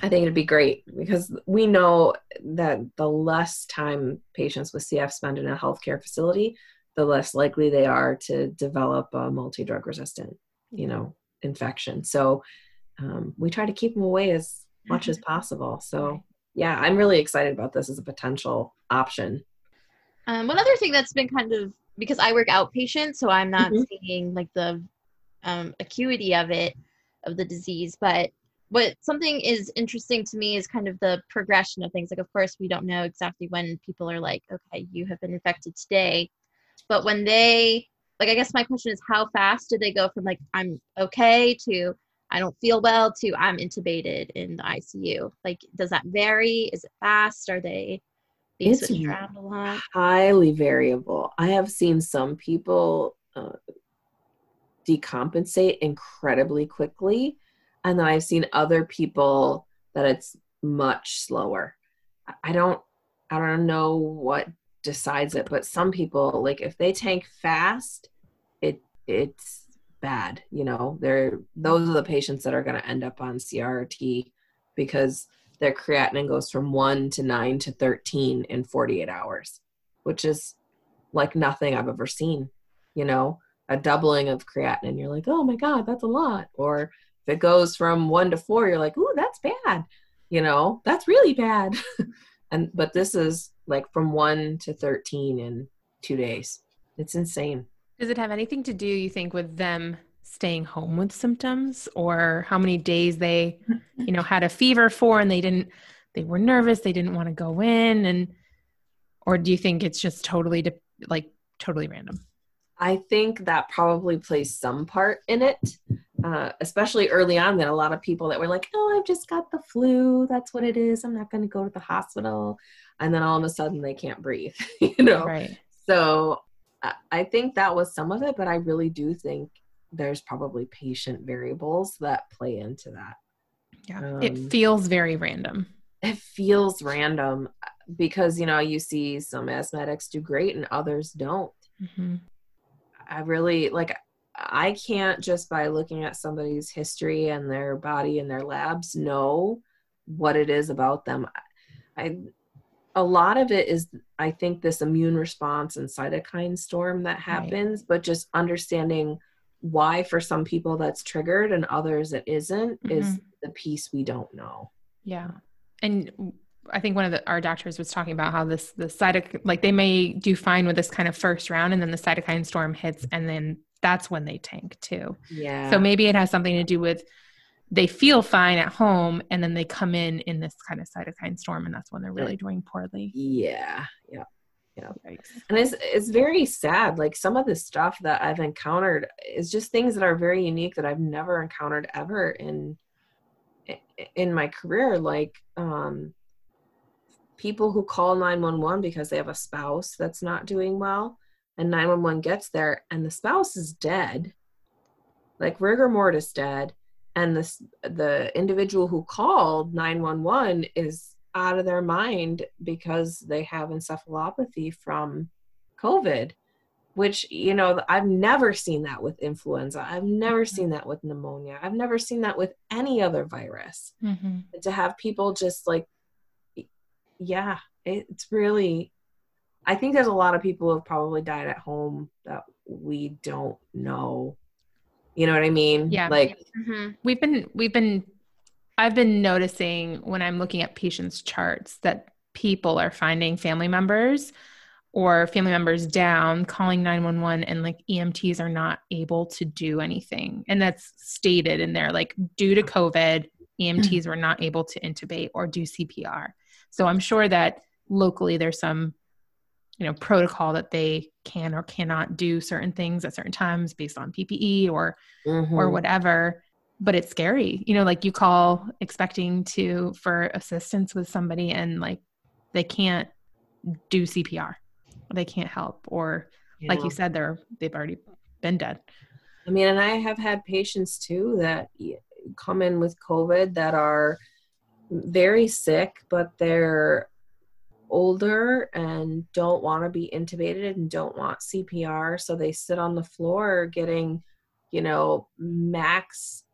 I think it'd be great, because we know that the less time patients with C F spend in a healthcare facility, the less likely they are to develop a multi-drug resistant, you know, infection. So um, we try to keep them away as much as possible. So yeah, I'm really excited about this as a potential option. Um, one other thing that's been kind of, because I work outpatient, so I'm not mm-hmm. seeing like the um, acuity of it, of the disease, but what something is interesting to me is kind of the progression of things. Like, of course, we don't know exactly when people are like, okay, you have been infected today, but when they, like, I guess my question is, how fast did they go from like, I'm okay, to I don't feel well, to I'm intubated in the I C U. Like, does that vary? Is it fast? Are they being switched around a lot? Highly variable. I have seen some people uh, decompensate incredibly quickly, and then I've seen other people that it's much slower. I don't, I don't know what decides it, but some people, like, if they tank fast, it it's bad, you know, they're, those are the patients that are going to end up on C R T, because their creatinine goes from one to nine to thirteen in forty-eight hours, which is like nothing I've ever seen, you know, a doubling of creatinine. You're like, oh my God, that's a lot. Or if it goes from one to four, you're like, ooh, that's bad. You know, that's really bad. and, but this is like from one to thirteen in two days. It's insane. Does it have anything to do, you think, with them staying home with symptoms, or how many days they, you know, had a fever for, and they didn't, they were nervous, they didn't want to go in, and, or do you think it's just totally, de- like totally random? I think that probably plays some part in it, uh, especially early on. That a lot of people that were like, oh, I've just got the flu. That's what it is. I'm not going to go to the hospital. And then all of a sudden they can't breathe, you know? Right. So uh, I think that was some of it, but I really do think there's probably patient variables that play into that. Yeah. Um, it feels very random. It feels random because, you know, you see some asthmatics do great and others don't. Mm-hmm. I really, like, I can't just by looking at somebody's history and their body and their labs know what it is about them. I, a lot of it is, I think, this immune response and cytokine storm that happens, right. But just understanding why for some people that's triggered and others it isn't, mm-hmm. is the piece we don't know. Yeah. And I think one of the, our doctors was talking about how this, the cytokine, like they may do fine with this kind of first round and then the cytokine storm hits and then that's when they tank too. Yeah. So maybe it has something to do with they feel fine at home and then they come in in this kind of cytokine storm and that's when they're really doing poorly. Yeah. Yeah. Yeah. And it's, it's very sad. Like some of the stuff that I've encountered is just things that are very unique that I've never encountered ever in, in my career. Like, um, people who call nine one one because they have a spouse that's not doing well and nine one one gets there and the spouse is dead, like rigor mortis dead. And this, the individual who called nine one one is out of their mind because they have encephalopathy from COVID, which, you know, I've never seen that with influenza. I've never mm-hmm. seen that with pneumonia. I've never seen that with any other virus. Mm-hmm. To have people just like, yeah, it's really, I think there's a lot of people who have probably died at home that we don't know. You know what I mean? Yeah. Like mm-hmm. we've been, we've been, I've been noticing when I'm looking at patients' charts that people are finding family members or family members down, calling nine one one, and like E M Ts are not able to do anything. And that's stated in there, like due to COVID, E M Ts mm-hmm. were not able to intubate or do C P R. So I'm sure that locally there's some, you know, protocol that they can or cannot do certain things at certain times based on P P E or, mm-hmm. or whatever, but it's scary, you know, like you call expecting to, for assistance with somebody and like, they can't do C P R, they can't help. Or yeah. like you said, they're, they've already been dead. I mean, and I have had patients too, that come in with COVID that are very sick, but they're older and don't want to be intubated and don't want C P R. So they sit on the floor getting, you know, max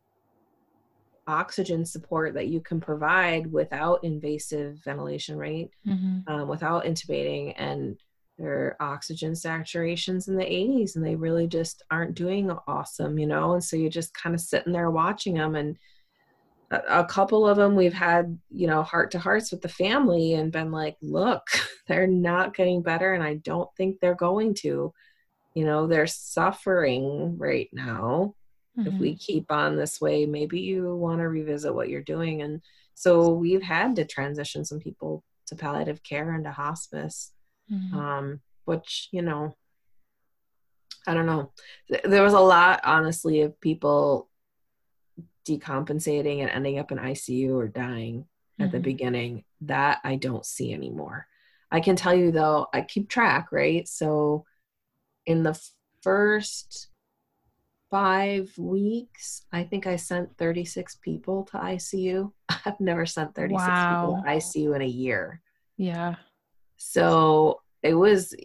oxygen support that you can provide without invasive ventilation rate, mm-hmm. um, without intubating, and their oxygen saturation's in the eighties and they really just aren't doing awesome, you know? And so you're just kind of sitting there watching them. And a couple of them we've had, you know, heart to hearts with the family and been like, look, they're not getting better. And I don't think they're going to, you know, they're suffering right now. Mm-hmm. If we keep on this way, maybe you want to revisit what you're doing. And so we've had to transition some people to palliative care and to hospice, mm-hmm. um, which, you know, I don't know. There was a lot, honestly, of people decompensating and ending up in I C U or dying mm-hmm. at the beginning that I don't see anymore. I can tell you though, I keep track, right? So in the first five weeks, I think I sent thirty-six people to I C U. I've never sent thirty-six wow. people to I C U in a year. Yeah. So it was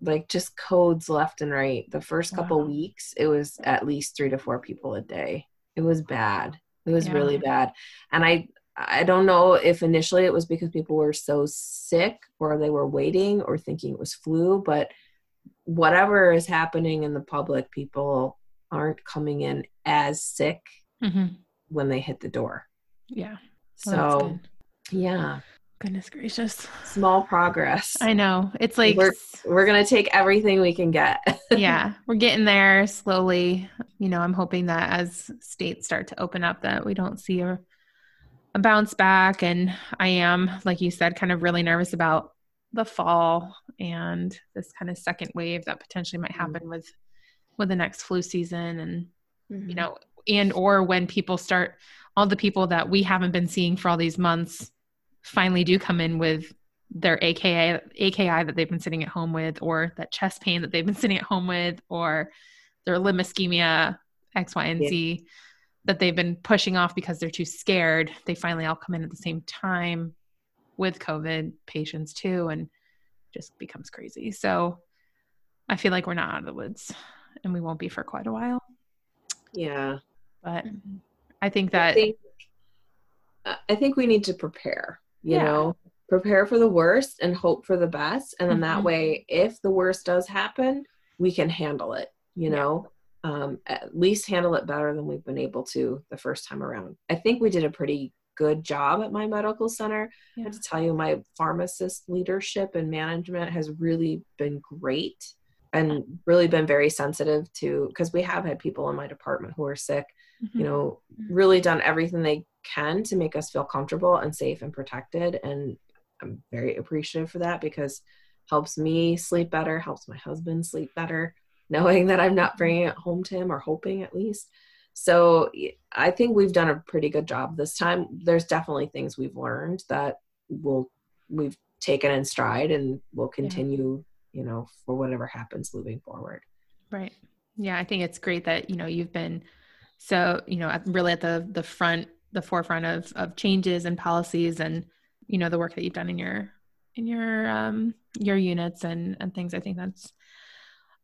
like just codes left and right. The first couple wow. weeks, it was at least three to four people a day. It was bad. It was yeah. really bad. And I, I don't know if initially it was because people were so sick or they were waiting or thinking it was flu, but whatever is happening in the public, people aren't coming in as sick mm-hmm. when they hit the door. Yeah. Well, so yeah. Goodness gracious. Small progress. I know. It's like, we're, we're going to take everything we can get. Yeah. We're getting there slowly. You know, I'm hoping that as states start to open up that we don't see a, a bounce back. And I am, like you said, kind of really nervous about the fall and this kind of second wave that potentially might happen mm-hmm. with, with the next flu season and, mm-hmm. you know, and, or when people start, all the people that we haven't been seeing for all these months finally do come in with their A K I, A K I that they've been sitting at home with, or that chest pain that they've been sitting at home with, or their limb ischemia, X, Y, and yeah. Z that they've been pushing off because they're too scared. They finally all come in at the same time with COVID patients too, and just becomes crazy. So I feel like we're not out of the woods, and we won't be for quite a while. Yeah. But I think that, I think, I think we need to prepare, you yeah. know, prepare for the worst and hope for the best. And then mm-hmm. that way, if the worst does happen, we can handle it, you know, yeah. um, at least handle it better than we've been able to the first time around. I think we did a pretty good job at my medical center. Yeah. I have to tell you, my pharmacist leadership and management has really been great and really been very sensitive to, because we have had people in my department who are sick, mm-hmm. you know, really done everything they can to make us feel comfortable and safe and protected. And I'm very appreciative for that, because helps me sleep better, helps my husband sleep better, knowing that I'm not bringing it home to him, or hoping at least. So I think we've done a pretty good job this time. There's definitely things we've learned that we'll, we've taken in stride, and we'll continue, yeah. you know, for whatever happens moving forward. Right. Yeah. I think it's great that, you know, you've been so, you know, really at the, the front, the forefront of, of changes and policies, and, you know, the work that you've done in your, in your, um, your units and, and things. I think that's,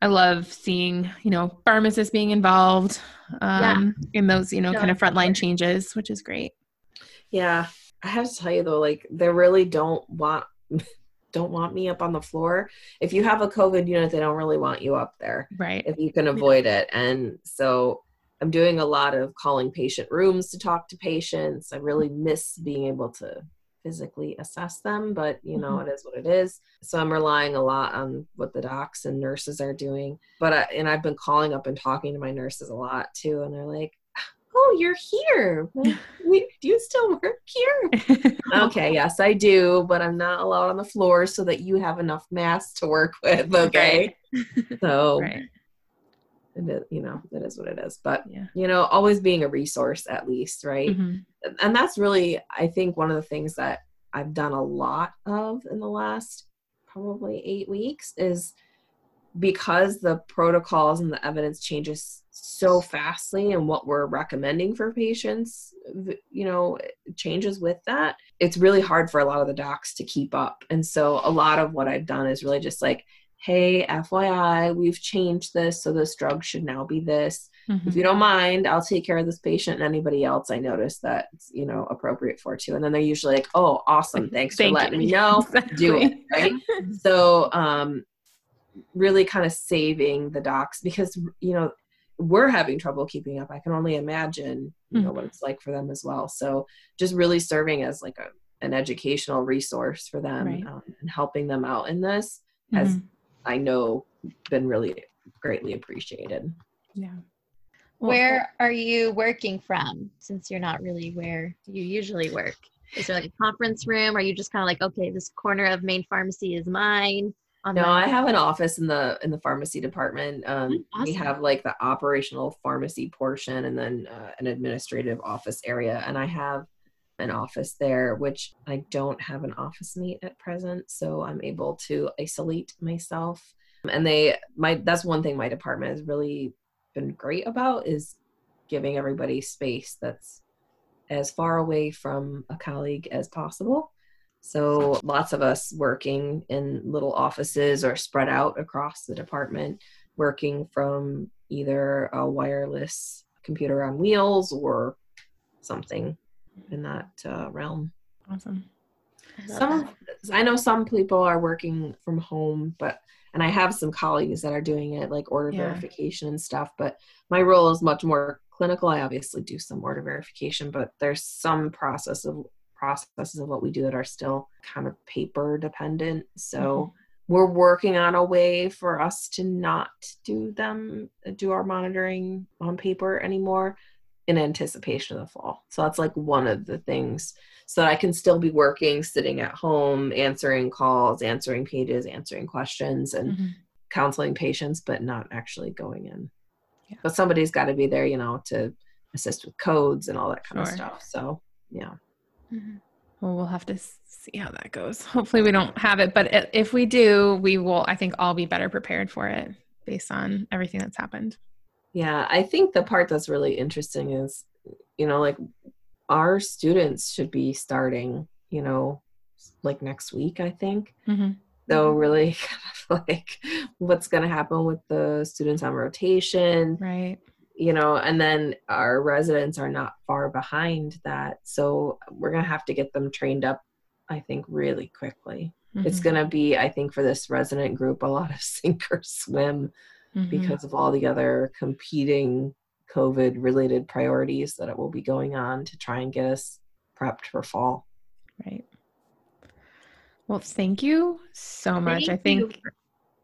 I love seeing, you know, pharmacists being involved, um, yeah. in those, you know, yeah. kind of frontline changes, which is great. Yeah. I have to tell you though, like, they really don't want, don't want me up on the floor. If you have a COVID unit, they don't really want you up there. Right. If you can avoid yeah. it. And so I'm doing a lot of calling patient rooms to talk to patients. I really miss being able to physically assess them, but you know, mm-hmm. it is what it is. So I'm relying a lot on what the docs and nurses are doing, but I, and I've been calling up and talking to my nurses a lot too. And they're like, oh, you're here. Like, we, do you still work here? Okay. Yes, I do, but I'm not allowed on the floor so that you have enough masks to work with. Okay. Right. So right. It is, you know, that is what it is, but yeah. you know, always being a resource at least. Right. Mm-hmm. And that's really, I think, one of the things that I've done a lot of in the last probably eight weeks is because the protocols and the evidence changes so fastly, and what we're recommending for patients, you know, changes with that. It's really hard for a lot of the docs to keep up. And so a lot of what I've done is really just like, hey, F Y I, we've changed this, so this drug should now be this. Mm-hmm. If you don't mind, I'll take care of this patient and anybody else I notice that's, you know, appropriate for too. And then they're usually like, oh, awesome. Thanks Thank for letting you. me know. Exactly. Do it. Right. So, um, really kind of saving the docs, because, you know, we're having trouble keeping up. I can only imagine, you know, mm-hmm. what it's like for them as well. So just really serving as like a, an educational resource for them, right. um, and helping them out in this has, mm-hmm. I know, been really greatly appreciated. Yeah. Well, where are you working from, since you're not really where you usually work? Is there like a conference room? Or are you just kind of like, okay, this corner of main pharmacy is mine? I'm no, not- I have an office in the, in the pharmacy department. Um, awesome. We have like the operational pharmacy portion, and then uh, an administrative office area. And I have an office there, which I don't have an office mate at present, so I'm able to isolate myself. And they, my, that's one thing my department has really been great about, is giving everybody space that's as far away from a colleague as possible. So lots of us working in little offices or spread out across the department, working from either a wireless computer on wheels or something in that uh, realm. Awesome. I some that. I know some people are working from home, but and I have some colleagues that are doing it, like order yeah. verification and stuff, but my role is much more clinical. I obviously do some order verification, but there's some process of processes of what we do that are still kind of paper dependent. So mm-hmm. we're working on a way for us to not do them, do our monitoring on paper anymore, in anticipation of the fall. So that's like one of the things, so that I can still be working, sitting at home, answering calls, answering pages, answering questions, and mm-hmm. counseling patients, but not actually going in. Yeah. But somebody's got to be there, you know, to assist with codes and all that kind sure. of stuff. So, yeah. Mm-hmm. Well, we'll have to see how that goes. Hopefully we don't have it, but if we do, we will, I think, all be better prepared for it based on everything that's happened. Yeah. I think the part that's really interesting is, you know, like our students should be starting, you know, like next week, I think. Mm-hmm. So really kind of like what's going to happen with the students on rotation. Right. You know, and then our residents are not far behind that. So we're going to have to get them trained up, I think, really quickly. Mm-hmm. It's going to be, I think, for this resident group, a lot of sink or swim mm-hmm. because of all the other competing COVID related priorities that it will be going on to try and get us prepped for fall. Right. Well, thank you so much. Thank I think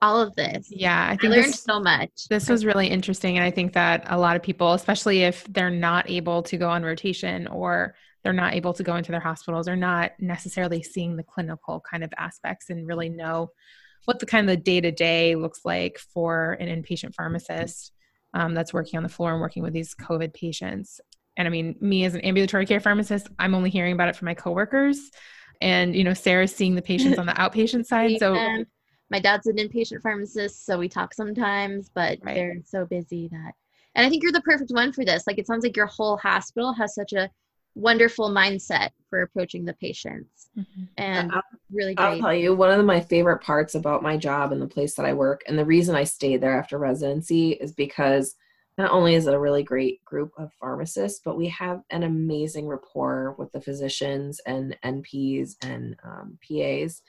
all of this. Yeah. I, think I learned this, so much. This was really interesting. And I think that a lot of people, especially if they're not able to go on rotation or they're not able to go into their hospitals, are not necessarily seeing the clinical kind of aspects and really know what the kind of the day-to-day looks like for an inpatient pharmacist um, that's working on the floor and working with these COVID patients. And I mean, me as an ambulatory care pharmacist, I'm only hearing about it from my coworkers. And, you know, Sarah's seeing the patients on the outpatient side. So um, my dad's an inpatient pharmacist, so we talk sometimes, but right. they're so busy that, and I think you're the perfect one for this. Like, it sounds like your whole hospital has such a wonderful mindset for approaching the patients mm-hmm. and I'll, really great. I'll tell you, one of my favorite parts about my job and the place that I work, and the reason I stayed there after residency, is because not only is it a really great group of pharmacists, but we have an amazing rapport with the physicians and N Ps and um, P As.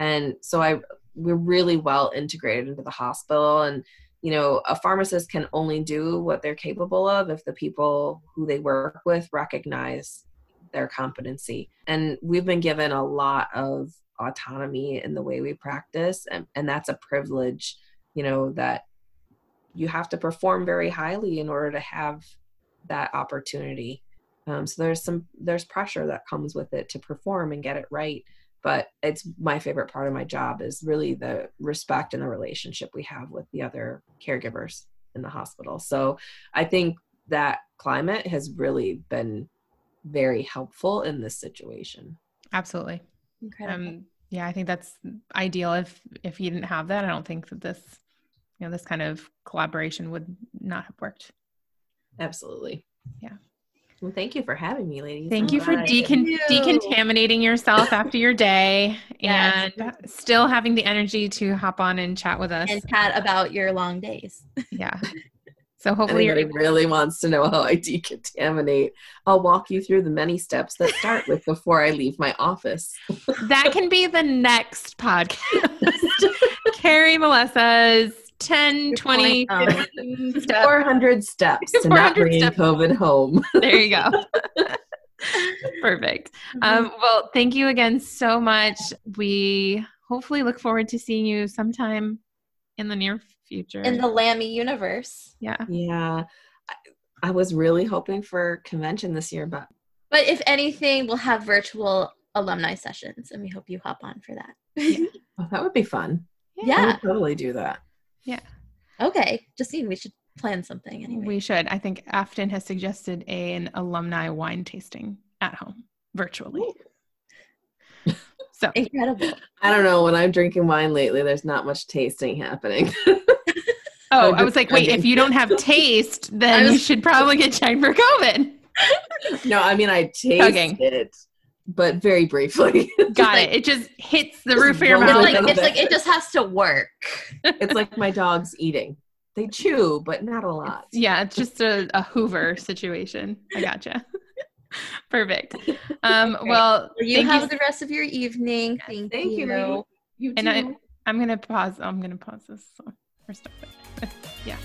And so I, we're really well integrated into the hospital. And, you know, a pharmacist can only do what they're capable of if the people who they work with recognize their competency. And we've been given a lot of autonomy in the way we practice. And, and that's a privilege, you know, that you have to perform very highly in order to have that opportunity. Um, so there's some, there's pressure that comes with it to perform and get it right. But it's my favorite part of my job is really the respect and the relationship we have with the other caregivers in the hospital. So I think that climate has really been very helpful in this situation. Absolutely. Incredible. Um, yeah, I think that's ideal. If, if you didn't have that, I don't think that this, you know, this kind of collaboration would not have worked. Absolutely. Yeah. Well, thank you for having me, ladies. Thank oh, you for decon- you. decontaminating yourself after your day yes. and still having the energy to hop on and chat with us. And chat about your long days. Yeah. So hopefully everybody really wants to know how I decontaminate. I'll walk you through the many steps that start with before I leave my office. That can be the next podcast. Carrie Molessa's ten, twenty, fifteen steps. four hundred steps to four hundred not bring steps. COVID home. There you go. Perfect. Mm-hmm. Um, well, thank you again so much. We hopefully look forward to seeing you sometime in the near future. In the Lammy universe. Yeah. Yeah. I, I was really hoping for convention this year, but. But if anything, we'll have virtual alumni sessions, and we hope you hop on for that. Yeah. Well, that would be fun. Yeah. I would totally do that. Yeah. Okay. Justine, we should plan something anyway. We should. I think Afton has suggested a, an alumni wine tasting at home virtually. So incredible. I don't know. When I'm drinking wine lately, there's not much tasting happening. Oh, I was like, wait, if you don't have taste, then was- you should probably get checked for COVID. No, I mean, I taste Hugging. it. But very briefly. Got it. Like, it just hits the roof of your mouth. It's, like, it's like, it just has to work. It's like my dog's eating. They chew, but not a lot. It's, yeah. It's just a, a Hoover situation. I gotcha. Perfect. Um, well, well, you thank have you. the rest of your evening. Yes, thank, thank you. you. you and I, I'm going to pause. I'm going to pause this. So, or stop it. Yeah.